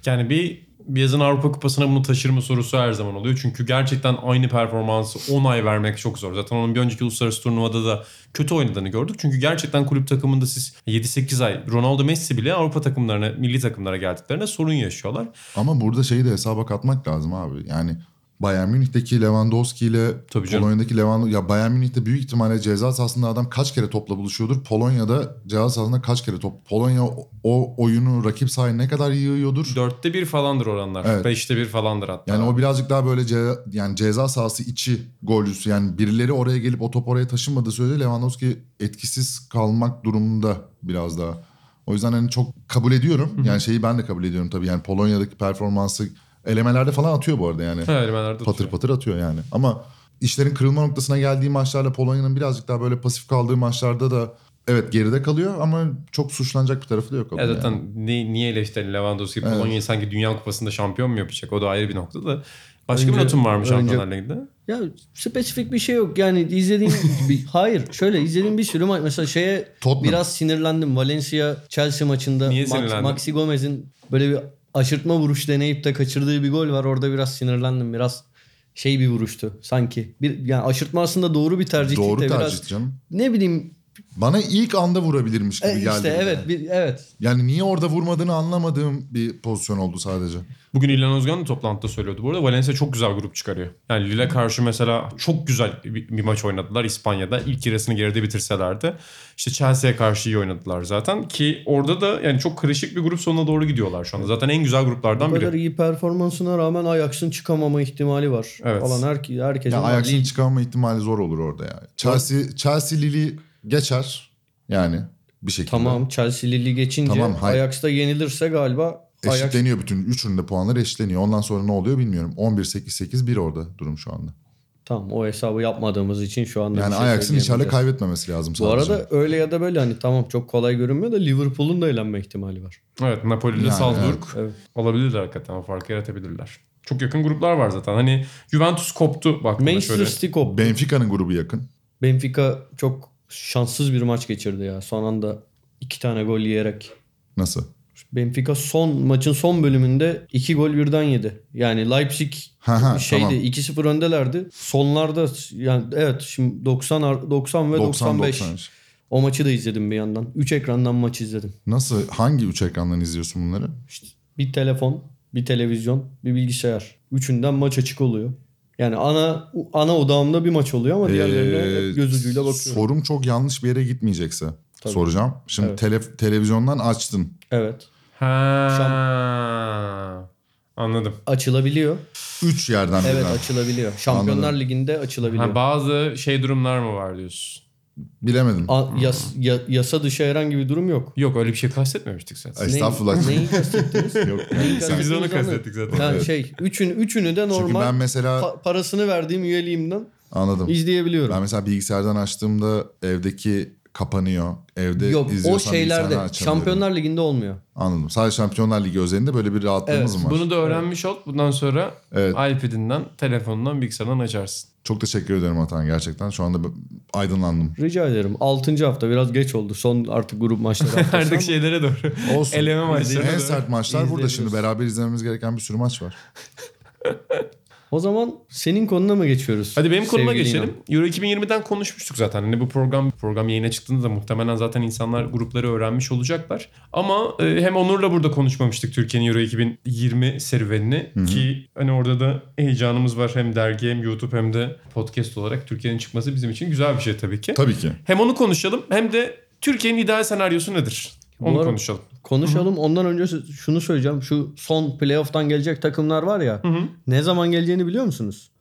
Yani bir yazın Avrupa Kupası'na bunu taşır mı sorusu her zaman oluyor. Çünkü gerçekten aynı performansı 10 ay vermek çok zor. Zaten onun bir önceki uluslararası turnuvada da kötü oynadığını gördük. Çünkü gerçekten kulüp takımında siz 7-8 ay Ronaldo, Messi bile Avrupa takımlarına, milli takımlara geldiklerinde sorun yaşıyorlar. Ama burada şeyi de hesaba katmak lazım abi. Yani Bayern Münih'teki Lewandowski ile Polonya'daki Lewandowski... Ya Bayern Münih'te büyük ihtimalle ceza sahasında adam kaç kere topla buluşuyordur. Polonya'da ceza sahasında kaç kere top... Polonya o oyunu rakip sahaya ne kadar yığıyordur? 4'te 1 falandır oranlar. Evet. 5'te 1 falandır hatta. Yani o birazcık daha böyle yani ceza sahası içi golcüsü. Yani birileri oraya gelip o top oraya taşınmadığı sürece Lewandowski etkisiz kalmak durumunda biraz daha. O yüzden hani çok kabul ediyorum. Yani şeyi ben de kabul ediyorum tabii. Yani Polonya'daki performansı... Elemelerde falan atıyor bu arada yani. Evet, elemelerde patır atıyor. Patır atıyor yani. Ama işlerin kırılma noktasına geldiği maçlarla Polonya'nın birazcık daha böyle pasif kaldığı maçlarda da evet geride kalıyor ama çok suçlanacak bir tarafı da yok. Evet, zaten yani. Niye eleştirelim Lewandowski? Evet. Polonya'yı sanki Dünya Kupası'nda şampiyon mu yapacak? O da ayrı bir nokta da. Başka bir notum varmış Şampiyonlar Ligi'nde. Ya spesifik bir şey yok. Yani izlediğim... Hayır. Şöyle izlediğim bir sürü maç. Mesela şeye Tottenham. Biraz sinirlendim. Valencia-Chelsea maçında. Niye sinirlendim? Maxi Gomez'in böyle bir... Aşırtma vuruş deneyip de kaçırdığı bir gol var. Orada biraz sinirlendim. Biraz şey bir vuruştu sanki. Yani aşırtma aslında doğru bir tercih. Doğru tercih biraz, canım. Ne bileyim. Bana ilk anda vurabilirmiş gibi geldi. İşte evet. Yani. Evet. Yani niye orada vurmadığını anlamadığım bir pozisyon oldu sadece. Bugün İlhan Özgan da toplantıda söylüyordu. Bu arada Valencia çok güzel grup çıkarıyor. Yani Lille karşı mesela çok güzel bir maç oynadılar İspanya'da. İlk yarısını geride bitirselerdi. İşte Chelsea'ye karşı iyi oynadılar zaten. Ki orada da yani çok karışık bir grup sonuna doğru gidiyorlar şu anda. Zaten en güzel gruplardan biri. Bu kadar iyi performansına rağmen Ajax'ın çıkamama ihtimali var. Evet. Falan herkesin. Ajax'ın çıkamama ihtimali zor olur orada ya. Chelsea Lille'i geçer yani bir şekilde. Tamam, Chelsea Lille'i geçince tamam, Ajax'ta yenilirse galiba eşitleniyor bütün üçünün de puanları eşitleniyor. Ondan sonra ne oluyor bilmiyorum. 11-8-8-1 orada durum şu anda. Tamam, o hesabı yapmadığımız için şu anda. Yani Ajax'ın içeride kaybetmemesi lazım sadece. Bu arada öyle ya da böyle hani tamam çok kolay görünmüyor da Liverpool'un da elenme ihtimali var. Evet, Napoli ile yani, Salzburg evet. Olabilirler hakikaten, farkı yaratabilirler. Çok yakın gruplar var zaten. Hani Juventus koptu bak. Manchester City koptu. Benfica'nın grubu yakın. Benfica çok şanssız bir maç geçirdi ya. Son anda 2 tane gol yiyerek. Nasıl? Benfica maçın son bölümünde 2 gol birden yedi. Yani Leipzig tamam. 2-0 öndelerdi. Sonlarda yani evet şimdi 90 ve 95. O maçı da izledim bir yandan. 3 ekrandan maç izledim. Nasıl? Hangi 3 ekrandan izliyorsun bunları? İşte bir telefon, bir televizyon, bir bilgisayar. Üçünden maç açık oluyor. Yani ana odağımda bir maç oluyor ama diğerlerine göz ucuyla bakıyorum. Sorum çok yanlış bir yere gitmeyecekse tabii. Soracağım. Şimdi evet. Televizyondan açtın. Evet. Anladım. Açılabiliyor. 3 yerden birden. Evet açılabiliyor. Şampiyonlar Anladım. Ligi'nde açılabiliyor. Ha, bazı durumlar mı var diyorsun? Bilemedim. Yasa dışı herhangi bir durum yok. Yok, öyle bir şey kastetmemiştik zaten. Estağfurullah. Neyi kastettiniz? Yok. Biz onu kastettik zaten. Yani üçünü de normal. Çünkü ben mesela parasını verdiğim üyeliğimden anladım. İzleyebiliyorum. Ben mesela bilgisayardan açtığımda evdeki kapanıyor. Evde yok, izliyorsan bilgisayardan açamıyorum. Yok, o şeylerde Şampiyonlar Ligi'nde olmuyor. Anladım. Sadece Şampiyonlar Ligi özelinde böyle bir rahatlığımız evet, var. Bunu da öğrenmiş ol. Bundan sonra iPad'inden, telefonundan, bilgisayardan açarsın. Çok teşekkür ederim Atan, gerçekten. Şu anda aydınlandım. Rica ederim. 6. hafta biraz geç oldu. Son artık grup maçları haftasından. Artık şeylere doğru. Olsun. Eleme maçları. En sert maçlar burada şimdi. Beraber izlememiz gereken bir sürü maç var. O zaman senin konuna mı geçiyoruz? Hadi benim konuma geçelim. Euro 2020'den konuşmuştuk zaten. Hani bu program yayına çıktığında da muhtemelen zaten insanlar grupları öğrenmiş olacaklar. Ama hem Onur'la burada konuşmamıştık Türkiye'nin Euro 2020 serüvenini. Hı-hı. Ki hani orada da heyecanımız var. Hem dergi hem YouTube hem de podcast olarak Türkiye'nin çıkması bizim için güzel bir şey tabii ki. Tabii ki. Hem onu konuşalım hem de Türkiye'nin ideal senaryosu nedir? Onu konuşalım. Konuşalım. Hı-hı. Ondan önce şunu söyleyeceğim. Şu son playoff'tan gelecek takımlar var ya. Hı-hı. Ne zaman geleceğini biliyor musunuz?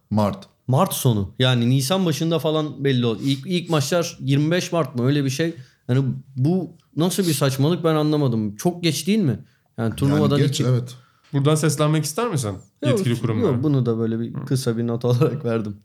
Mart sonu. Yani Nisan başında falan belli oldu. İlk maçlar 25 Mart mı öyle bir şey. Yani bu nasıl bir saçmalık ben anlamadım. Çok geç değil mi? Yani turnuvadan geç, evet. Buradan seslenmek ister misin? Yok, yetkili kurumlara. Yok, bunu da böyle bir kısa bir not olarak verdim.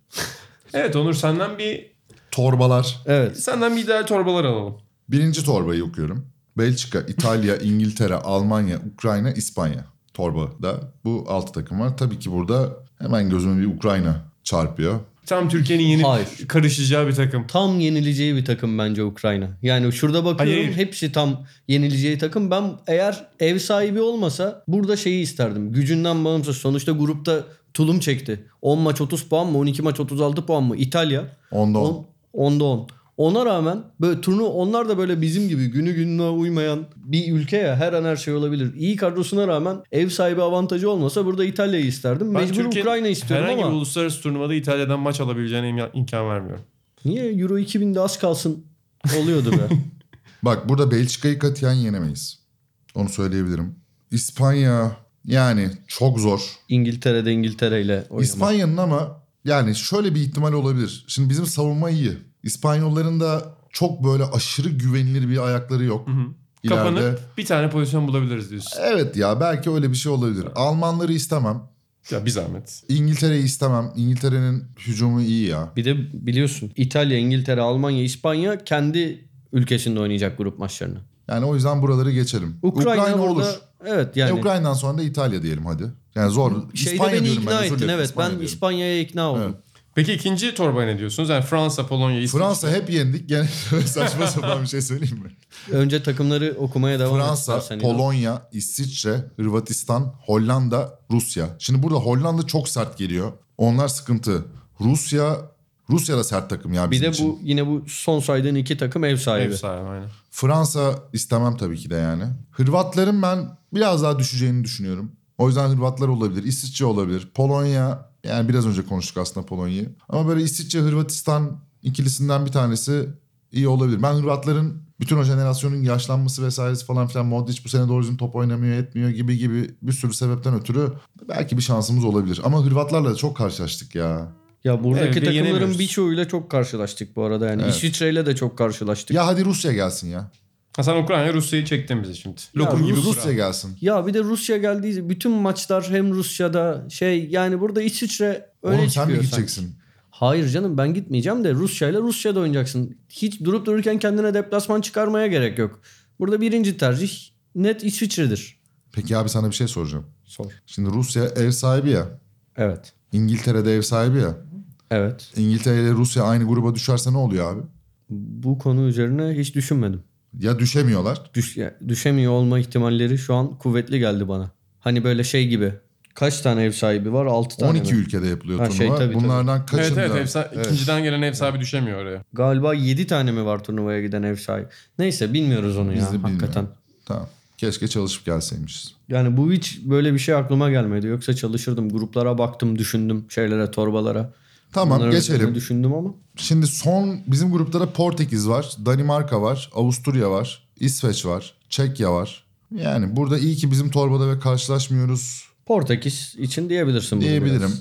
Evet Onur, senden bir torbalar. Evet. Senden bir ideal torbalar alalım. Birinci torbayı okuyorum. Belçika, İtalya, İngiltere, Almanya, Ukrayna, İspanya torbada. Bu 6 takım var. Tabii ki burada hemen gözüme bir Ukrayna çarpıyor. Tam Türkiye'nin karışacağı bir takım. Tam yenileceği bir takım bence Ukrayna. Yani şurada bakıyorum hepsi tam yenileceği takım. Ben eğer ev sahibi olmasa burada şeyi isterdim. Gücünden bağımsız. Sonuçta grupta tulum çekti. 10 maç 30 puan mı? 12 maç 36 puan mı? İtalya. 10'da 10. 10'da 10. Ona rağmen böyle onlar da böyle bizim gibi günü gününe uymayan bir ülke ya, her an her şey olabilir. İyi kadrosuna rağmen ev sahibi avantajı olmasa burada İtalya'yı isterdim. Ben mecbur Ukrayna istiyorum ama. Herhangi bir uluslararası turnuvada İtalya'dan maç alabileceğine imkan vermiyorum. Niye? Euro 2000'de az kalsın oluyordu be. Bak burada Belçika'yı katiyen yenemeyiz. Onu söyleyebilirim. İspanya yani çok zor. İngiltere'de İngiltere'yle oynamak. İspanya'nın ama yani şöyle bir ihtimal olabilir. Şimdi bizim savunma iyi. İspanyolların da çok böyle aşırı güvenilir bir ayakları yok. Hı hı. İleride... Kapanıp bir tane pozisyon bulabiliriz diyorsun. Evet ya, belki öyle bir şey olabilir. Evet. Almanları istemem. Ya bir zahmet. İngiltere'yi istemem. İngiltere'nin hücumu iyi ya. Bir de biliyorsun İtalya, İngiltere, Almanya, İspanya kendi ülkesinde oynayacak grup maçlarını. Yani o yüzden buraları geçelim. Ukrayna olur. Evet yani. Ukrayna'dan sonra da İtalya diyelim hadi. Yani zor. İspanya beni diyorum, ikna ettin, evet. İspanya ben diyorum. İspanya'ya ikna oldum. Evet. Peki ikinci torbaya ne diyorsunuz? Yani Fransa, Polonya, İspanya. Fransa hep yendik. Gene saçma sapan bir şey söyleyeyim mi? Önce takımları okumaya devam edelim. Fransa, Polonya, İsviçre, Hırvatistan, Hollanda, Rusya. Şimdi burada Hollanda çok sert geliyor. Onlar sıkıntı. Rusya da sert takım ya bizim için. Bir de bu son saydığın iki takım ev sahibi. Ev sahibi aynen. Fransa istemem tabii ki de yani. Hırvatların ben biraz daha düşeceğini düşünüyorum. O yüzden Hırvatlar olabilir, İsviçre olabilir, Polonya. Yani biraz önce konuştuk aslında Polonya'yı. Ama böyle İsviçre, Hırvatistan ikilisinden bir tanesi iyi olabilir. Ben Hırvatların bütün o jenerasyonun yaşlanması vesairesi falan filan, Modric bu sene doğru düzgün top oynamıyor, etmiyor gibi bir sürü sebepten ötürü belki bir şansımız olabilir. Ama Hırvatlarla da çok karşılaştık ya. Ya buradaki takımların birçoğuyla çok karşılaştık bu arada yani. Evet. İsviçre'yle de çok karşılaştık. Ya hadi Rusya gelsin ya. Sen Ukrayna Rusya'yı çektin bize şimdi. Lokum gibi Rusya gelsin. Ya bir de Rusya geldiği bütün maçlar hem Rusya'da yani burada İsviçre öne çıkıyor. Oğlum sen mi gideceksin? Sanki. Hayır canım, ben gitmeyeceğim de Rusya'da oynayacaksın. Hiç durup dururken kendine deplasman çıkarmaya gerek yok. Burada birinci tercih net İsviçre'dir. Peki abi sana bir şey soracağım. Sor. Şimdi Rusya ev sahibi ya. Evet. İngiltere'de ev sahibi ya. Evet. İngiltere ile Rusya aynı gruba düşerse ne oluyor abi? Bu konu üzerine hiç düşünmedim. Ya düşemiyorlar? Düşemiyor olma ihtimalleri şu an kuvvetli geldi bana. Hani böyle gibi. Kaç tane ev sahibi var? 6 tane. 12 ülkede yapılıyor turnuva. Tabii. Bunlardan kaçında? Evet. İkinciden gelen ev sahibi düşemiyor oraya. Galiba 7 tane mi var turnuvaya giden ev sahibi? Neyse bilmiyoruz onu ya hakikaten. Tamam. Keşke çalışıp gelseymişiz. Yani bu hiç böyle bir şey aklıma gelmedi. Yoksa çalışırdım. Gruplara baktım, düşündüm şeylere, torbalara. Tamam, bunları geçelim. Düşündüm ama. Şimdi son bizim grupta da Portekiz var, Danimarka var, Avusturya var, İsveç var, Çekya var. Yani burada iyi ki bizim torbada ve karşılaşmıyoruz. Portekiz için diyebilirsin. Diyebilirim.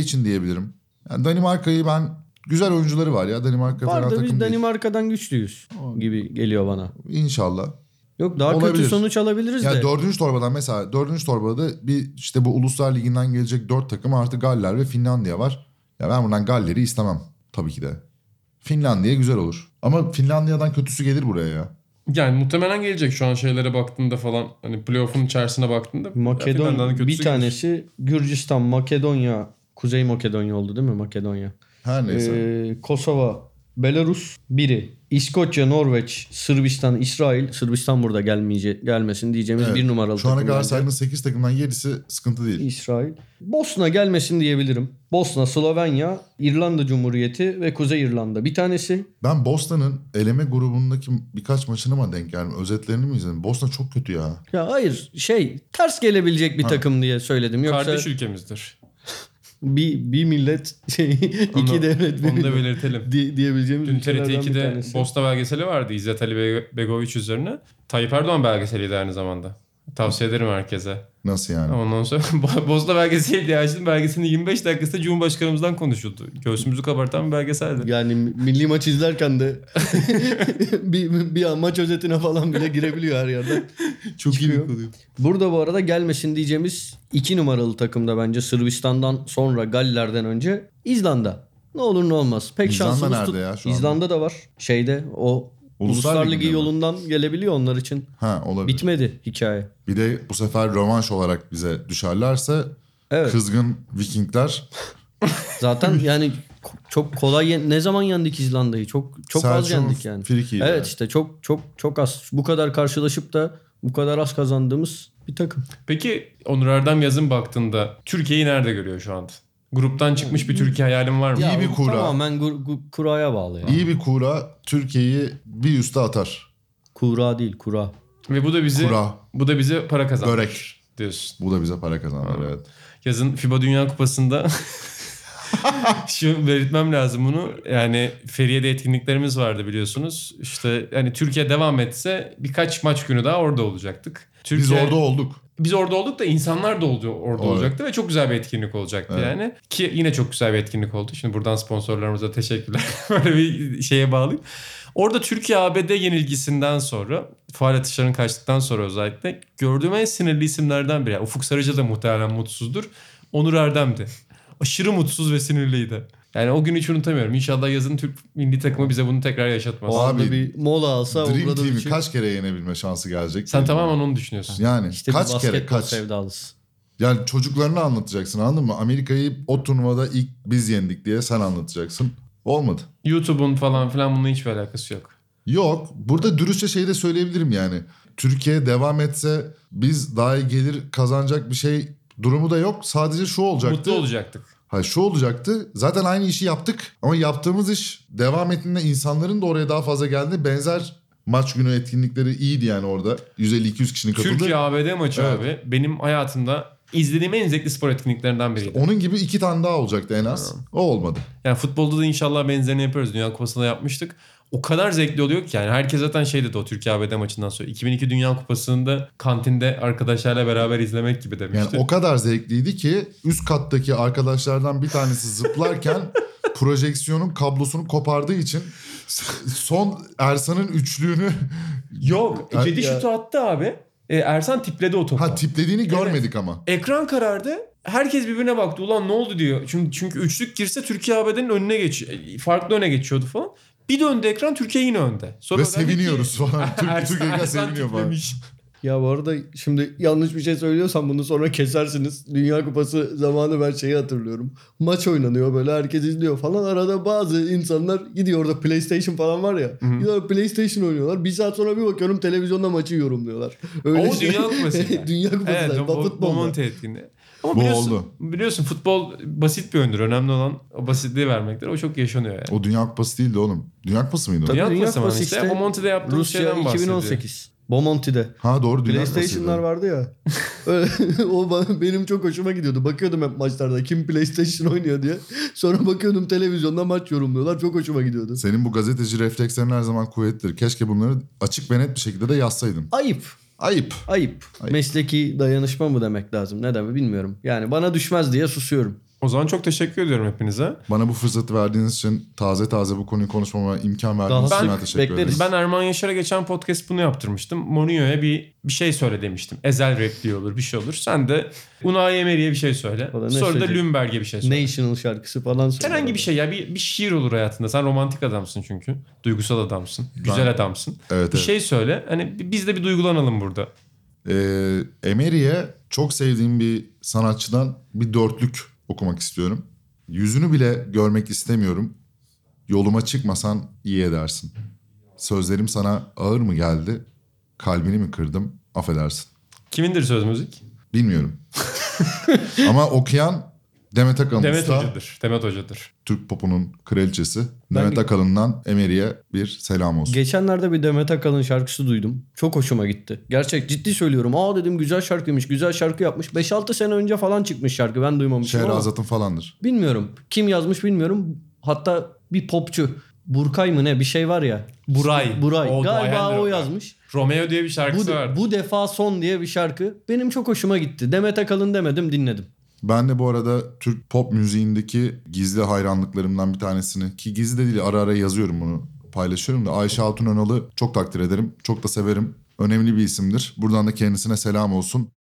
İçin diyebilirim. Yani Danimarka'yı ben güzel oyuncuları var ya. Danimarka falan takım değil. Biz Danimarka'dan güçlüyüz gibi geliyor bana. İnşallah. Yok, daha olabilir. Kötü sonuç alabiliriz ya de. 4. torbadan mesela 4. torbada bir bu Uluslar Ligi'nden gelecek 4 takım artı Galler ve Finlandiya var. Ya ben buradan Galler'i istemem tabii ki de. Finlandiya güzel olur. Ama Finlandiya'dan kötüsü gelir buraya ya. Yani muhtemelen gelecek şu an şeylere baktığında falan. Hani playoff'un içerisine baktığında. Makedon bir tanesi gelir. Gürcistan, Makedonya, Kuzey Makedonya oldu değil mi? Makedonya. Her neyse. Kosova, Belarus 1'i, İskoçya, Norveç, Sırbistan, İsrail. Sırbistan burada gelmesin diyeceğimiz evet, bir numaralı takım. Şu ana kadar saydığın 8 takımdan 7'si sıkıntı değil. İsrail. Bosna gelmesin diyebilirim. Bosna, Slovenya, İrlanda Cumhuriyeti ve Kuzey İrlanda bir tanesi. Ben Bosna'nın eleme grubundaki birkaç maçına mı denk geldim? Özetlerini mi izledim? Bosna çok kötü ya. Ya hayır ters gelebilecek bir takım diye söyledim. Yoksa... Kardeş ülkemizdir. Bir millet iki devlet onu da belirtelim diyebileceğimiz dün TRT 2'de Bosna belgeseli vardı İzzet Ali Begoviç üzerine. Tayyip Erdoğan belgeseliydi aynı zamanda. Tavsiye ederim herkese. Nasıl yani? Ondan sonra Bosna belgeseli diye açtım. Belgeselin 25 dakikasında Cumhurbaşkanımızdan konuşuldu. Göğsümüzü kabartan bir belgeseldi. Yani milli maç izlerken de bir an maç özetine falan bile girebiliyor her yerde. Çok iyi oluyor. Burada bu arada gelmesin diyeceğimiz 2 numaralı takımda bence Sırbistan'dan sonra Galler'den önce İzlanda. Ne olur ne olmaz. Pek İzlanda şansımız nerede ya şu anda? İzlanda da var. Uluslar Ligi yolundan gelebiliyor onlar için. Ha, olabilir. Bitmedi hikaye. Bir de bu sefer rövanş olarak bize düşerlerse evet. Kızgın Vikingler. Zaten yani çok kolay ne zaman yendik İzlanda'yı? Çok az yendik yani. Evet işte çok az. Bu kadar karşılaşıp da bu kadar az kazandığımız bir takım. Peki Onur Erdem yazın baktığında Türkiye'yi nerede görüyor şu anda? Gruptan çıkmış bir Türkiye hayalim var mı? İyi bir kura. Tamamen kuraya bağlı yani. İyi bir kura Türkiye'yi bir üste atar. Kura değil, kura. Ve bu da bize para kazandırır. Börek diyorsun. Bu da bize para kazandırır evet. Yazın FIBA Dünya Kupası'nda şu belirtmem lazım bunu. Yani Feriye'de etkinliklerimiz vardı biliyorsunuz. İşte hani Türkiye devam etse birkaç maç günü daha orada olacaktık. Türkiye... Biz orada olduk da insanlar da orada olacaktı ve çok güzel bir etkinlik olacaktı evet. Yani. Ki yine çok güzel bir etkinlik oldu. Şimdi buradan sponsorlarımıza teşekkürler. Böyle bir şeye bağlayayım. Orada Türkiye-ABD yenilgisinden sonra, faal atışların kaçtıktan sonra özellikle gördüğüm en sinirli isimlerden biri. Ufuk Sarıcı da muhtemelen mutsuzdur. Onur Erdem'di. Aşırı mutsuz ve sinirliydi. Yani o günü hiç unutamıyorum. İnşallah yazın Türk milli takımı bize bunu tekrar yaşatmaz. O abi bir mola alsa Dream Team'i kaç kere yenebilme şansı gelecek? Sen tamamen onu düşünüyorsun. Yani işte kaç kere kaç sevdalısı. Yani çocuklarına anlatacaksın anladın mı? Amerika'yı o turnuvada ilk biz yendik diye sen anlatacaksın. Olmadı. YouTube'un falan filan bununla hiçbir alakası yok. Yok. Burada dürüstçe şey de söyleyebilirim yani. Türkiye devam etse biz daha iyi gelir kazanacak bir şey durumu da yok. Sadece şu olacaktı. Mutlu olacaktık. Şu olacaktı. Zaten aynı işi yaptık ama yaptığımız iş devam ettiğinde insanların da oraya daha fazla geldi. Benzer maç günü etkinlikleri iyiydi yani orada. 150-200 kişinin katıldı. Türkiye-ABD maçı evet. Abi. Benim hayatımda izlediğim en zevkli spor etkinliklerinden biriydi. İşte onun gibi 2 tane daha olacaktı en az. O olmadı. Yani futbolda da inşallah benzerini yaparız. Dünya Kupası'nda yapmıştık. O kadar zevkli oluyor ki yani herkes zaten şey dedi o Türkiye-ABD maçından sonra. 2002 Dünya Kupası'nda kantinde arkadaşlarla beraber izlemek gibi demişti. Yani o kadar zevkliydi ki üst kattaki arkadaşlardan bir tanesi zıplarken projeksiyonun kablosunu kopardığı için son Ersan'ın üçlüğünü... Yok, Cedi şutu attı abi. Ersan tipledi o topu. Tiplediğini görmedik evet. Ama. Ekran karardı. Herkes birbirine baktı. Ulan ne oldu diyor. Çünkü üçlük girse Türkiye-ABD'nin önüne farklı öne geçiyordu falan. Bir döndü ekran Türkiye yine önde. Sonra ve seviniyoruz ki... falan. Türkiye seviniyor falan. Ya bu arada şimdi yanlış bir şey söylüyorsam bunu sonra kesersiniz. Dünya Kupası zamanı ben şeyi hatırlıyorum. Maç oynanıyor böyle herkes izliyor falan. Arada bazı insanlar gidiyor orada PlayStation falan var ya. Hı-hı. Gidiyor PlayStation oynuyorlar. Bir saat sonra bir bakıyorum televizyonda maçı yorumluyorlar. Öyle o şey. Dünya Kupası yani. Dünya Kupası evet, yani. O monte etkinliği. Ama biliyorsun futbol basit bir oyundur. Önemli olan o basitliği vermektir. O çok yaşanıyor yani. O Dünya Kupası değildi oğlum. Dünya Kupası mıydı? Tabii, Dünya Kupası işte. Bomonti'de yaptığımız Rusya şeyden bahsediyor. Rusya 2018. Bomonti'de. Ha doğru Dünya Kupası. PlayStation'lar vardı ya. O benim çok hoşuma gidiyordu. Bakıyordum hep maçlarda kim PlayStation oynuyor diye. Sonra bakıyordum televizyonda maç yorumluyorlar. Çok hoşuma gidiyordu. Senin bu gazeteci reflekslerin her zaman kuvvetlidir. Keşke bunları açık ve net bir şekilde de yazsaydın. Ayıp. Mesleki dayanışma mı demek lazım? Ne demek bilmiyorum. Yani bana düşmez diye susuyorum. O zaman çok teşekkür ediyorum hepinize. Bana bu fırsatı verdiğiniz için taze bu konuyu konuşmama imkan verdiğiniz için teşekkür ederim. Ben Erman Yaşar'a geçen podcast bunu yaptırmıştım. Mourinho'ya bir şey söyle demiştim. Ezel repliği olur bir şey olur. Sen de Unai Emery'e bir şey söyle. Sonra da Ljungberg'e bir şey söyle. National şarkısı falan söyle. Herhangi bir şey ya bir şiir olur hayatında. Sen romantik adamsın çünkü. Duygusal adamsın. Güzel adamsın. Evet, bir şey söyle. Hani biz de bir duygulanalım burada. Emery'e çok sevdiğim bir sanatçıdan bir dörtlük okumak istiyorum. Yüzünü bile görmek istemiyorum. yoluma çıkmasan iyi edersin. Sözlerim sana ağır mı geldi? Kalbini mi kırdım? Affedersin. Kimindir söz müzik? Bilmiyorum. Ama okuyan Demet Akalın Usta. Demet Hoca'dır. Türk popunun kraliçesi. Demet Akalın'dan Emery'e bir selam olsun. Geçenlerde bir Demet Akalın şarkısı duydum. Çok hoşuma gitti. Gerçek, ciddi söylüyorum. Aa dedim, güzel şarkıymış. Güzel şarkı yapmış. 5-6 sene önce falan çıkmış şarkı. Ben duymamıştım ama. Şehrazat'ın falandır. Bilmiyorum. Kim yazmış bilmiyorum. Hatta bir popçu. Burkay mı ne? Bir şey var ya. Buray. O galiba o yazmış. Romeo diye bir şarkısı var. Bu defa son diye bir şarkı. Benim çok hoşuma gitti. Demet Akalın demedim, dinledim. Ben de bu arada Türk pop müziğindeki gizli hayranlıklarımdan bir tanesini, ki gizli de değil, ara ara yazıyorum bunu, paylaşıyorum da, Ayşe Altun Önal'ı çok takdir ederim. Çok da severim. Önemli bir isimdir. Buradan da kendisine selam olsun.